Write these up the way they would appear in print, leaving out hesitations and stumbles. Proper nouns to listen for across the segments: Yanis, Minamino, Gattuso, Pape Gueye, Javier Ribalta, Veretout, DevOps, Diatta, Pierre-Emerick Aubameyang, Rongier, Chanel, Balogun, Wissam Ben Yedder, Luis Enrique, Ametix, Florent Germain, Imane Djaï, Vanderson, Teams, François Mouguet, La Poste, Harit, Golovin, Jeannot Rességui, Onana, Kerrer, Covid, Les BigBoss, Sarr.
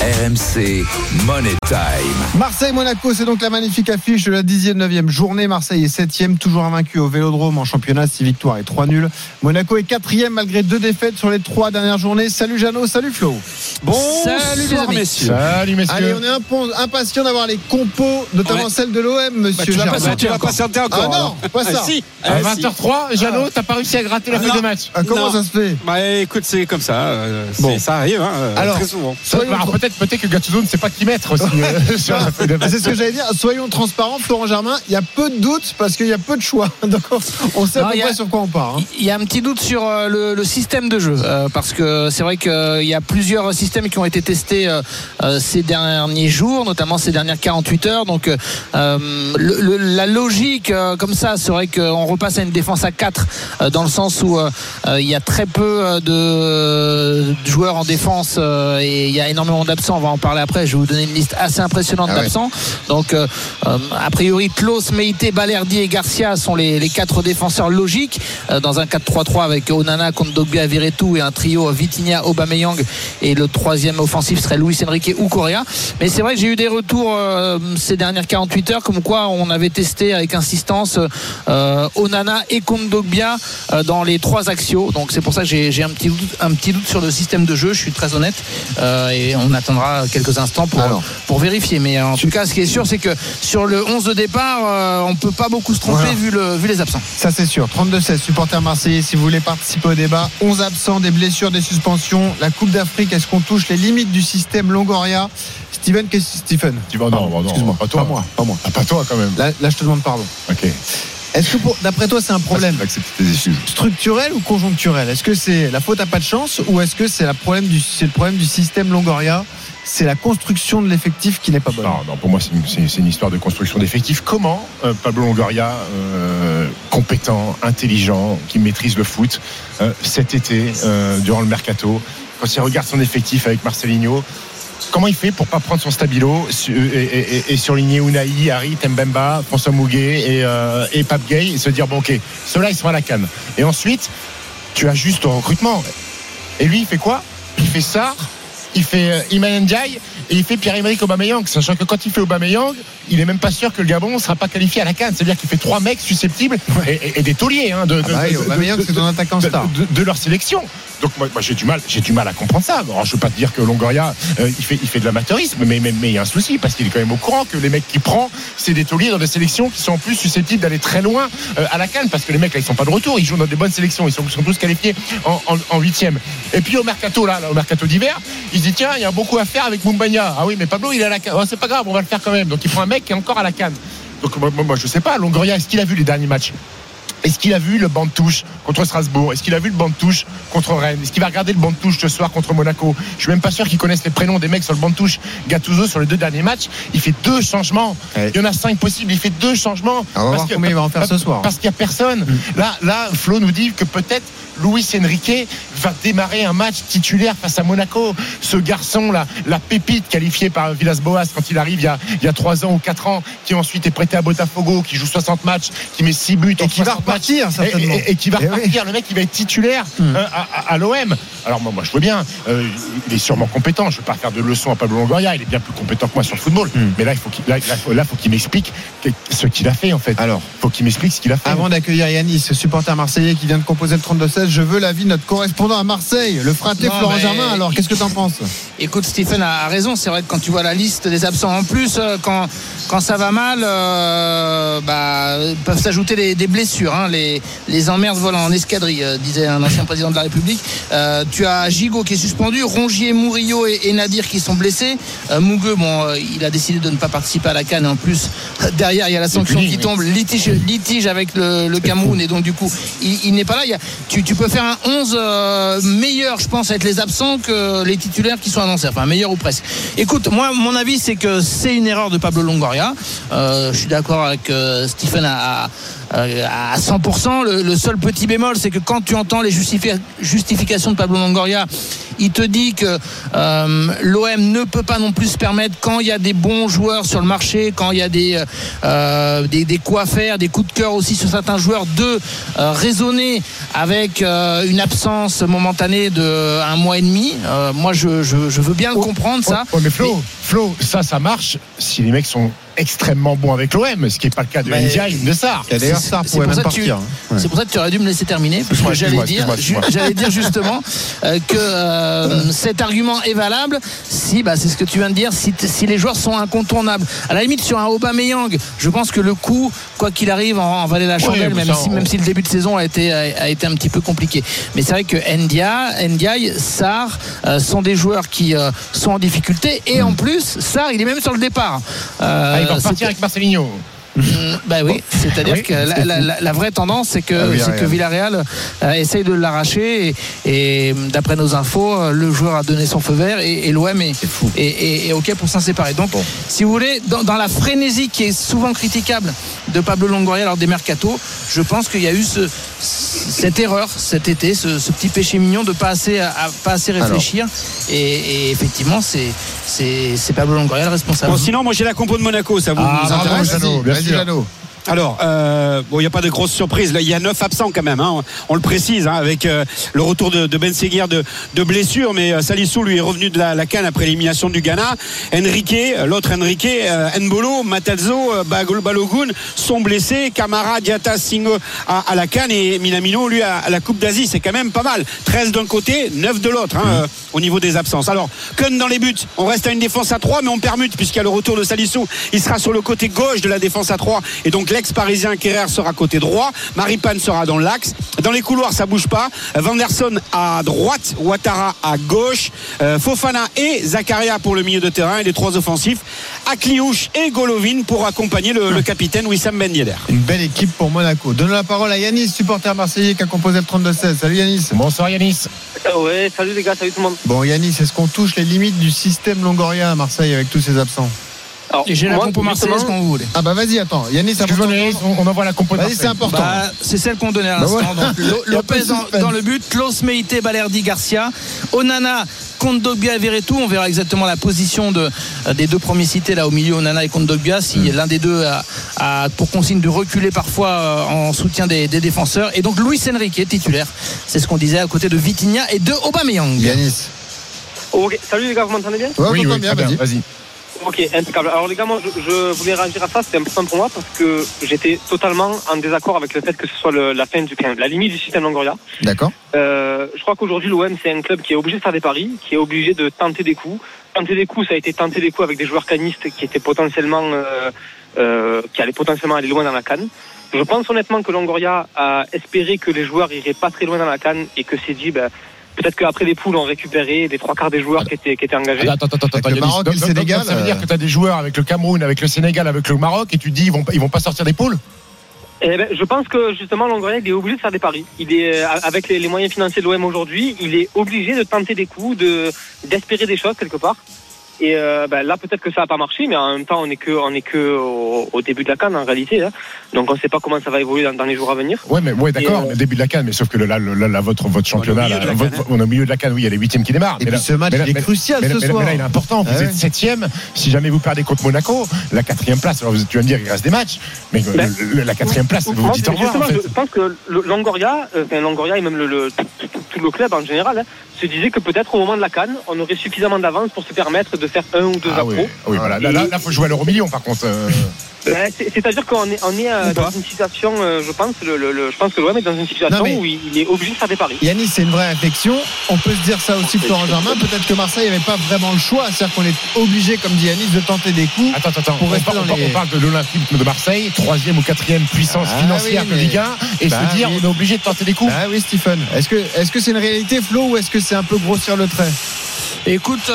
RMC Money Time. Marseille-Monaco, c'est donc la magnifique affiche de la 19e journée. Marseille est 7e, toujours invaincu au Vélodrome en championnat, 6 victoires et 3 nuls. Monaco est 4e malgré 2 défaites sur les 3 dernières journées. Salut Jeannot, salut Flo. Salut messieurs. Salut messieurs. Allez, on est impatients d'avoir les compos, notamment celle de l'OM, monsieur. Tu vas patienter encore. Ah non, pas ça. Si. À 20h03, Jeannot, t'as pas réussi à gratter la feuille de match. Comment ça se fait ? Écoute, c'est comme ça. Ça arrive très souvent. Peut-être que Gattuso ne sait pas qui mettre aussi. C'est ce que j'allais dire. Soyons transparents, Florent Germain. Il y a peu de doutes parce qu'il y a peu de choix. Donc on sait à peu près sur quoi on part. Il y a un petit doute sur le système de jeu parce que c'est vrai qu'il y a plusieurs systèmes qui ont été testés ces derniers jours, notamment ces dernières 48 heures. Donc la logique comme ça, c'est vrai qu'on repasse à une défense à 4 dans le sens où il y a très peu de joueurs en défense et il y a énormément d'absents, on va en parler après. Je vais vous donner une liste assez impressionnante d'absents. Donc a priori Klose, Meïté, Balerdi et Garcia sont les 4 défenseurs logiques dans un 4-3-3 avec Onana, Kondogbia, Veretout et un trio Vitinha, Aubameyang, et le 3e offensif serait Luis Enrique ou Correa. Mais c'est vrai que j'ai eu des retours ces dernières 48 heures comme quoi on avait testé avec insistance Onana et Kondogbia dans les 3 axios. Donc c'est pour ça que j'ai un petit doute sur le système de jeu, je suis très honnête, et on attendra quelques instants pour vérifier. Mais en tout cas, ce qui est sûr, c'est que sur le 11 de départ, on ne peut pas beaucoup se tromper vu les absents. Ça, c'est sûr. 32-16, supporters marseillais, si vous voulez participer au débat. 11 absents, des blessures, des suspensions. La Coupe d'Afrique, est-ce qu'on touche les limites du système Longoria ? Steven, qu'est-ce que Non, excuse-moi. Pas moi. Ah, pas toi, quand même. Là, je te demande pardon. OK. Est-ce que d'après toi c'est un problème structurel ou conjoncturel ? Est-ce que c'est la faute à pas de chance ou est-ce que c'est le problème du système Longoria ? C'est la construction de l'effectif qui n'est pas bonne. Non, pour moi c'est une histoire de construction d'effectif. Comment Pablo Longoria, compétent, intelligent, qui maîtrise le foot, cet été durant le mercato, quand il regarde son effectif avec Marcelinho, comment il fait pour pas prendre son stabilo et surligner Ounahi, Harit, Mbemba, François Mouguet et Pape Gueye et se dire bon ok, ceux-là ils sont à la canne. Et ensuite, tu as juste ton recrutement. Et lui il fait quoi ? Il fait Sarr, il fait Imane Djaï et il fait Pierre-Emerick Aubameyang, sachant que quand il fait Aubameyang, il est même pas sûr que le Gabon ne sera pas qualifié à la CAN. C'est-à-dire qu'il fait 3 mecs susceptibles et des tauliers de leur sélection. Donc moi j'ai du mal à comprendre ça. Alors, je veux pas te dire que Longoria il fait de l'amateurisme, mais il y a un souci parce qu'il est quand même au courant que les mecs qu'il prend c'est des tauliers dans des sélections qui sont en plus susceptibles d'aller très loin à la CAN, parce que les mecs là ils sont pas de retour, ils jouent dans des bonnes sélections, ils sont tous qualifiés en 8e. Et puis au mercato au mercato d'hiver, il se dit tiens il y a beaucoup à faire avec Moumbagna. Ah oui, mais Pablo, il est à la CAN. Oh, c'est pas grave, on va le faire quand même. Donc, il prend un mec qui est encore à la CAN. Donc, moi je sais pas. Longoria, est-ce qu'il a vu les derniers matchs ? Est-ce qu'il a vu le banc de touche contre Strasbourg ? Est-ce qu'il a vu le banc de touche contre Rennes ? Est-ce qu'il va regarder le banc de touche ce soir contre Monaco ? Je suis même pas sûr qu'ils connaissent les prénoms des mecs sur le banc de touche. Gattuso, sur les 2 derniers matchs, il fait 2 changements. Ouais. Il y en a 5 possibles, il fait 2 changements. On va voir combien il va en faire ce soir. Parce qu'il y a personne. Là, Flo nous dit que peut-être Luis Enrique va démarrer un match titulaire face à Monaco. Ce garçon-là, la pépite qualifiée par Villas-Boas quand il arrive il y a 3 ans ou 4 ans, qui ensuite est prêté à Botafogo, qui joue 60 matchs, qui met 6 buts et qui va repartir certainement. Et qui va repartir. Oui. Le mec, il va être titulaire à l'OM. Alors moi je veux bien. Il est sûrement compétent. Je ne veux pas faire de leçons à Pablo Longoria. Il est bien plus compétent que moi sur le football. Mais là, il faut qu'il m'explique ce qu'il a fait en fait. Alors, il faut qu'il m'explique ce qu'il a fait. Avant d'accueillir Yanis, ce supporter marseillais qui vient de composer le 32-16, je veux l'avis de notre correspondant à Marseille, le fraté Florent Germain. Alors, qu'est-ce que tu en penses ? Écoute, Stephen a raison. C'est vrai que quand tu vois la liste des absents, en plus, quand ça va mal, peuvent s'ajouter des blessures. Les emmerdes volent en escadrille, disait un ancien président de la République. tu as Gigot qui est suspendu, Rongier, Murillo et Nadir qui sont blessés. Mouguet, il a décidé de ne pas participer à la CAN. En plus, derrière, il y a la sanction qui tombe. Litige avec le Cameroun. Et donc, du coup, il n'est pas là. Tu peux faire un 11 meilleur, je pense, avec les absents que les titulaires qui sont annoncés. Enfin, meilleur ou presque. Écoute, moi, mon avis, c'est que c'est une erreur de Pablo Longoria. Je suis d'accord avec Stephen à 100%. Le seul petit bémol, c'est que quand tu entends les justifications de Pablo Longoria, il te dit que l'OM ne peut pas non plus se permettre, quand il y a des bons joueurs sur le marché, quand il y a des coups à faire, des coups de cœur aussi sur certains joueurs, de raisonner avec une absence momentanée de un mois et demi. Moi, je veux bien le comprendre, ça. Mais Flo, ça marche si les mecs sont extrêmement bon avec l'OM, ce qui n'est pas le cas de Ndiaye, de Sarr. D'ailleurs, Sarr pourrait même partir. C'est pour ça que tu aurais dû me laisser terminer, parce que j'allais dire justement que cet argument est valable si, c'est ce que tu viens de dire, si les joueurs sont incontournables. À la limite, sur un Aubameyang, je pense que le coup, quoi qu'il arrive, en valait la chandelle, même si le début de saison a été un petit peu compliqué. Mais c'est vrai que Ndiaye, Sarr sont des joueurs qui sont en difficulté, et en plus, Sarr, il est même sur le départ. On va partir avec Marcelinho. Oui, c'est-à-dire que la vraie tendance, c'est que Villarreal essaye de l'arracher et d'après nos infos, le joueur a donné son feu vert et l'OM est OK pour s'en séparer. Donc, si vous voulez, dans la frénésie qui est souvent critiquable de Pablo Longoria lors des mercatos, je pense qu'il y a eu cette erreur cet été, ce petit péché mignon de pas assez réfléchir. Et effectivement, c'est Pablo Longoria le responsable. Bon, sinon, moi j'ai la compo de Monaco, ça vous intéresse? Alors, il n'y a pas de grosse surprise. Il y a 9 absents quand même, hein. On le précise, hein, avec le retour de Ben Seguir de blessure. Mais Salisu, lui, est revenu de la CAN après l'élimination du Ghana. L'autre Enrique, N'Bolo, Matazzo, Balogun sont blessés. Camara, Diatta, Singo à la CAN et Minamino, lui, à la Coupe d'Asie. C'est quand même pas mal. 13 d'un côté, 9 de l'autre, hein, au niveau des absences. Alors, Kun dans les buts. On reste à une défense à 3, mais on permute puisqu'il y a le retour de Salisu. Il sera sur le côté gauche de la défense à 3. Et donc, l'ex-parisien Kerrer sera côté droit, Maripane sera dans l'axe, dans les couloirs ça bouge pas, Vanderson à droite, Ouattara à gauche, Fofana et Zakaria pour le milieu de terrain et les trois offensifs, Akliouche et Golovin pour accompagner le capitaine Wissam Ben Yedder. Une belle équipe pour Monaco. Donnons la parole à Yanis, supporter marseillais qui a composé le 32-16. Salut Yanis. Bonsoir Yanis. Ouais, salut les gars, salut tout le monde. Bon Yanis, est-ce qu'on touche les limites du système Longoria à Marseille avec tous ses absents? Alors, et j'ai la compo marseillaise quand vous voulez. Ah bah vas-y, attends Yannis, on envoie la compo de Marseille. C'est important, c'est celle qu'on donnait à l'instant, donc, Lopez dans le but, Klose, Meïté, Balerdi, Garcia, Onana, Kondogbia et Veretout. On verra exactement la position des deux premiers cités là au milieu, Onana et Kondogbia, si l'un des deux a pour consigne de reculer parfois en soutien des défenseurs. Et donc Luis Enrique titulaire, c'est ce qu'on disait, à côté de Vitinha et de Aubameyang. Yannis, okay. Salut les gars, vous m'entendez bien? Oui, bien, vas-y. Ok, impeccable. Alors les gars, moi je voulais réagir à ça, c'était important pour moi parce que j'étais totalement en désaccord avec le fait que ce soit la fin du camp, la limite du système Longoria. D'accord. Je crois qu'aujourd'hui l'OM c'est un club qui est obligé de faire des paris, qui est obligé de tenter des coups. Tenter des coups, ça a été tenter des coups avec des joueurs canistes qui étaient potentiellement, qui allaient potentiellement aller loin dans la CAN. Je pense honnêtement que Longoria a espéré que les joueurs iraient pas très loin dans la CAN et que s'est dit, peut-être qu'après les poules, on récupérait les trois quarts des joueurs qui étaient engagés. Attends, le Maroc et le Sénégal. Ça veut dire que tu as des joueurs avec le Cameroun, avec le Sénégal, avec le Maroc, et tu dis ils vont pas sortir des poules? Eh ben, je pense que justement Longoria est obligé de faire des paris. Il est avec les moyens financiers de l'OM aujourd'hui, il est obligé de tenter des coups, d'espérer des choses quelque part. Et là peut-être que ça n'a pas marché, mais en même temps on est que au début de la CAN en réalité, hein. Donc on ne sait pas comment ça va évoluer dans les jours à venir. Ouais, d'accord, au début de la CAN, mais sauf que là votre championnat, on est au milieu de la CAN, oui, il y a les 8e qui démarrent. Et mais puis là, ce match est crucial ce soir. Mais là il est important, vous êtes 7e, si jamais vous perdez contre Monaco, la 4e place, alors tu vas me dire il reste des matchs, mais la 4e place, vous dites au revoir. En fait, je pense que Longoria et même tout le club en général, se disait que peut-être au moment de la CAN, on aurait suffisamment d'avance pour se permettre de faire un ou deux appros. Oui, voilà. Là, faut jouer à l'euro-million, par contre. C'est-à-dire qu'on est dans une situation, je pense, je pense que l'OM est dans une situation où il est obligé de faire des paris. Yannis, c'est une vraie réflexion. On peut se dire ça aussi de Florent Germain. Peut-être que Marseille n'avait pas vraiment le choix. C'est-à-dire qu'on est obligé, comme dit Yannis, de tenter des coups. Attends. On parle de l'Olympique de Marseille, 3e ou 4e puissance financière de Ligue 1, et se dire on est obligé de tenter des coups. Ah oui, Stephen. Est-ce que c'est une réalité, Flo, ou est-ce que c'est un peu grossir le trait. Écoute,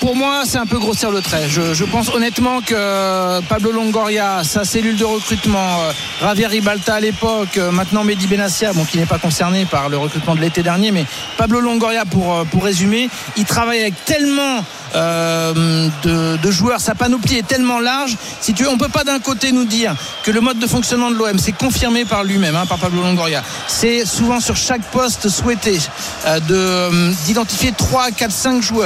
pour moi, c'est un peu grossir le trait. Je pense honnêtement que Pablo Longoria, sa cellule de recrutement, Javier Ribalta à l'époque, maintenant Mehdi Benassia, bon, qui n'est pas concerné par le recrutement de l'été dernier, mais Pablo Longoria, pour résumer, il travaille avec tellement de joueurs, sa panoplie est tellement large. Si tu veux, on peut pas d'un côté nous dire que le mode de fonctionnement de l'OM, c'est confirmé par lui-même, par Pablo Longoria, c'est souvent sur chaque poste souhaité d'identifier 3, 4, 5 joueurs,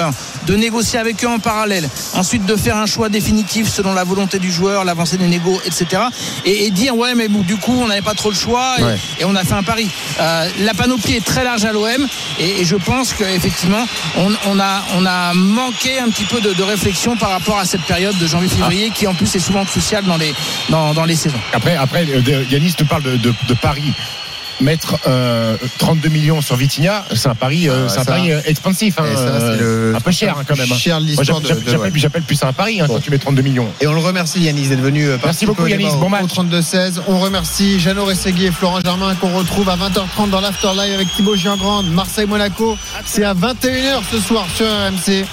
de négocier avec eux en parallèle, ensuite de faire un choix définitif selon la volonté du joueur, l'avancée des négos, etc. et dire ouais mais bon, du coup on n'avait pas trop le choix et on a fait un pari. La panoplie est très large à l'OM et je pense qu'effectivement on a manqué un petit peu de réflexion par rapport à cette période de janvier-février qui en plus est souvent cruciale dans les saisons. Après Yanis nous parle de Paris. Mettre 32 millions sur Vitinha, c'est un pari expansif, un peu cher quand même. Cher l'histoire. Moi, j'appelle plus ça un pari quand tu mets 32 millions. Et on le remercie Yanis d'être venu. Merci beaucoup Yanis, bon match. 32-16. On remercie Jeannot Rességui et Florent Germain qu'on retrouve à 20h30 dans l'After Live avec Thibaut Giangrande. Marseille-Monaco, c'est à 21h ce soir sur RMC.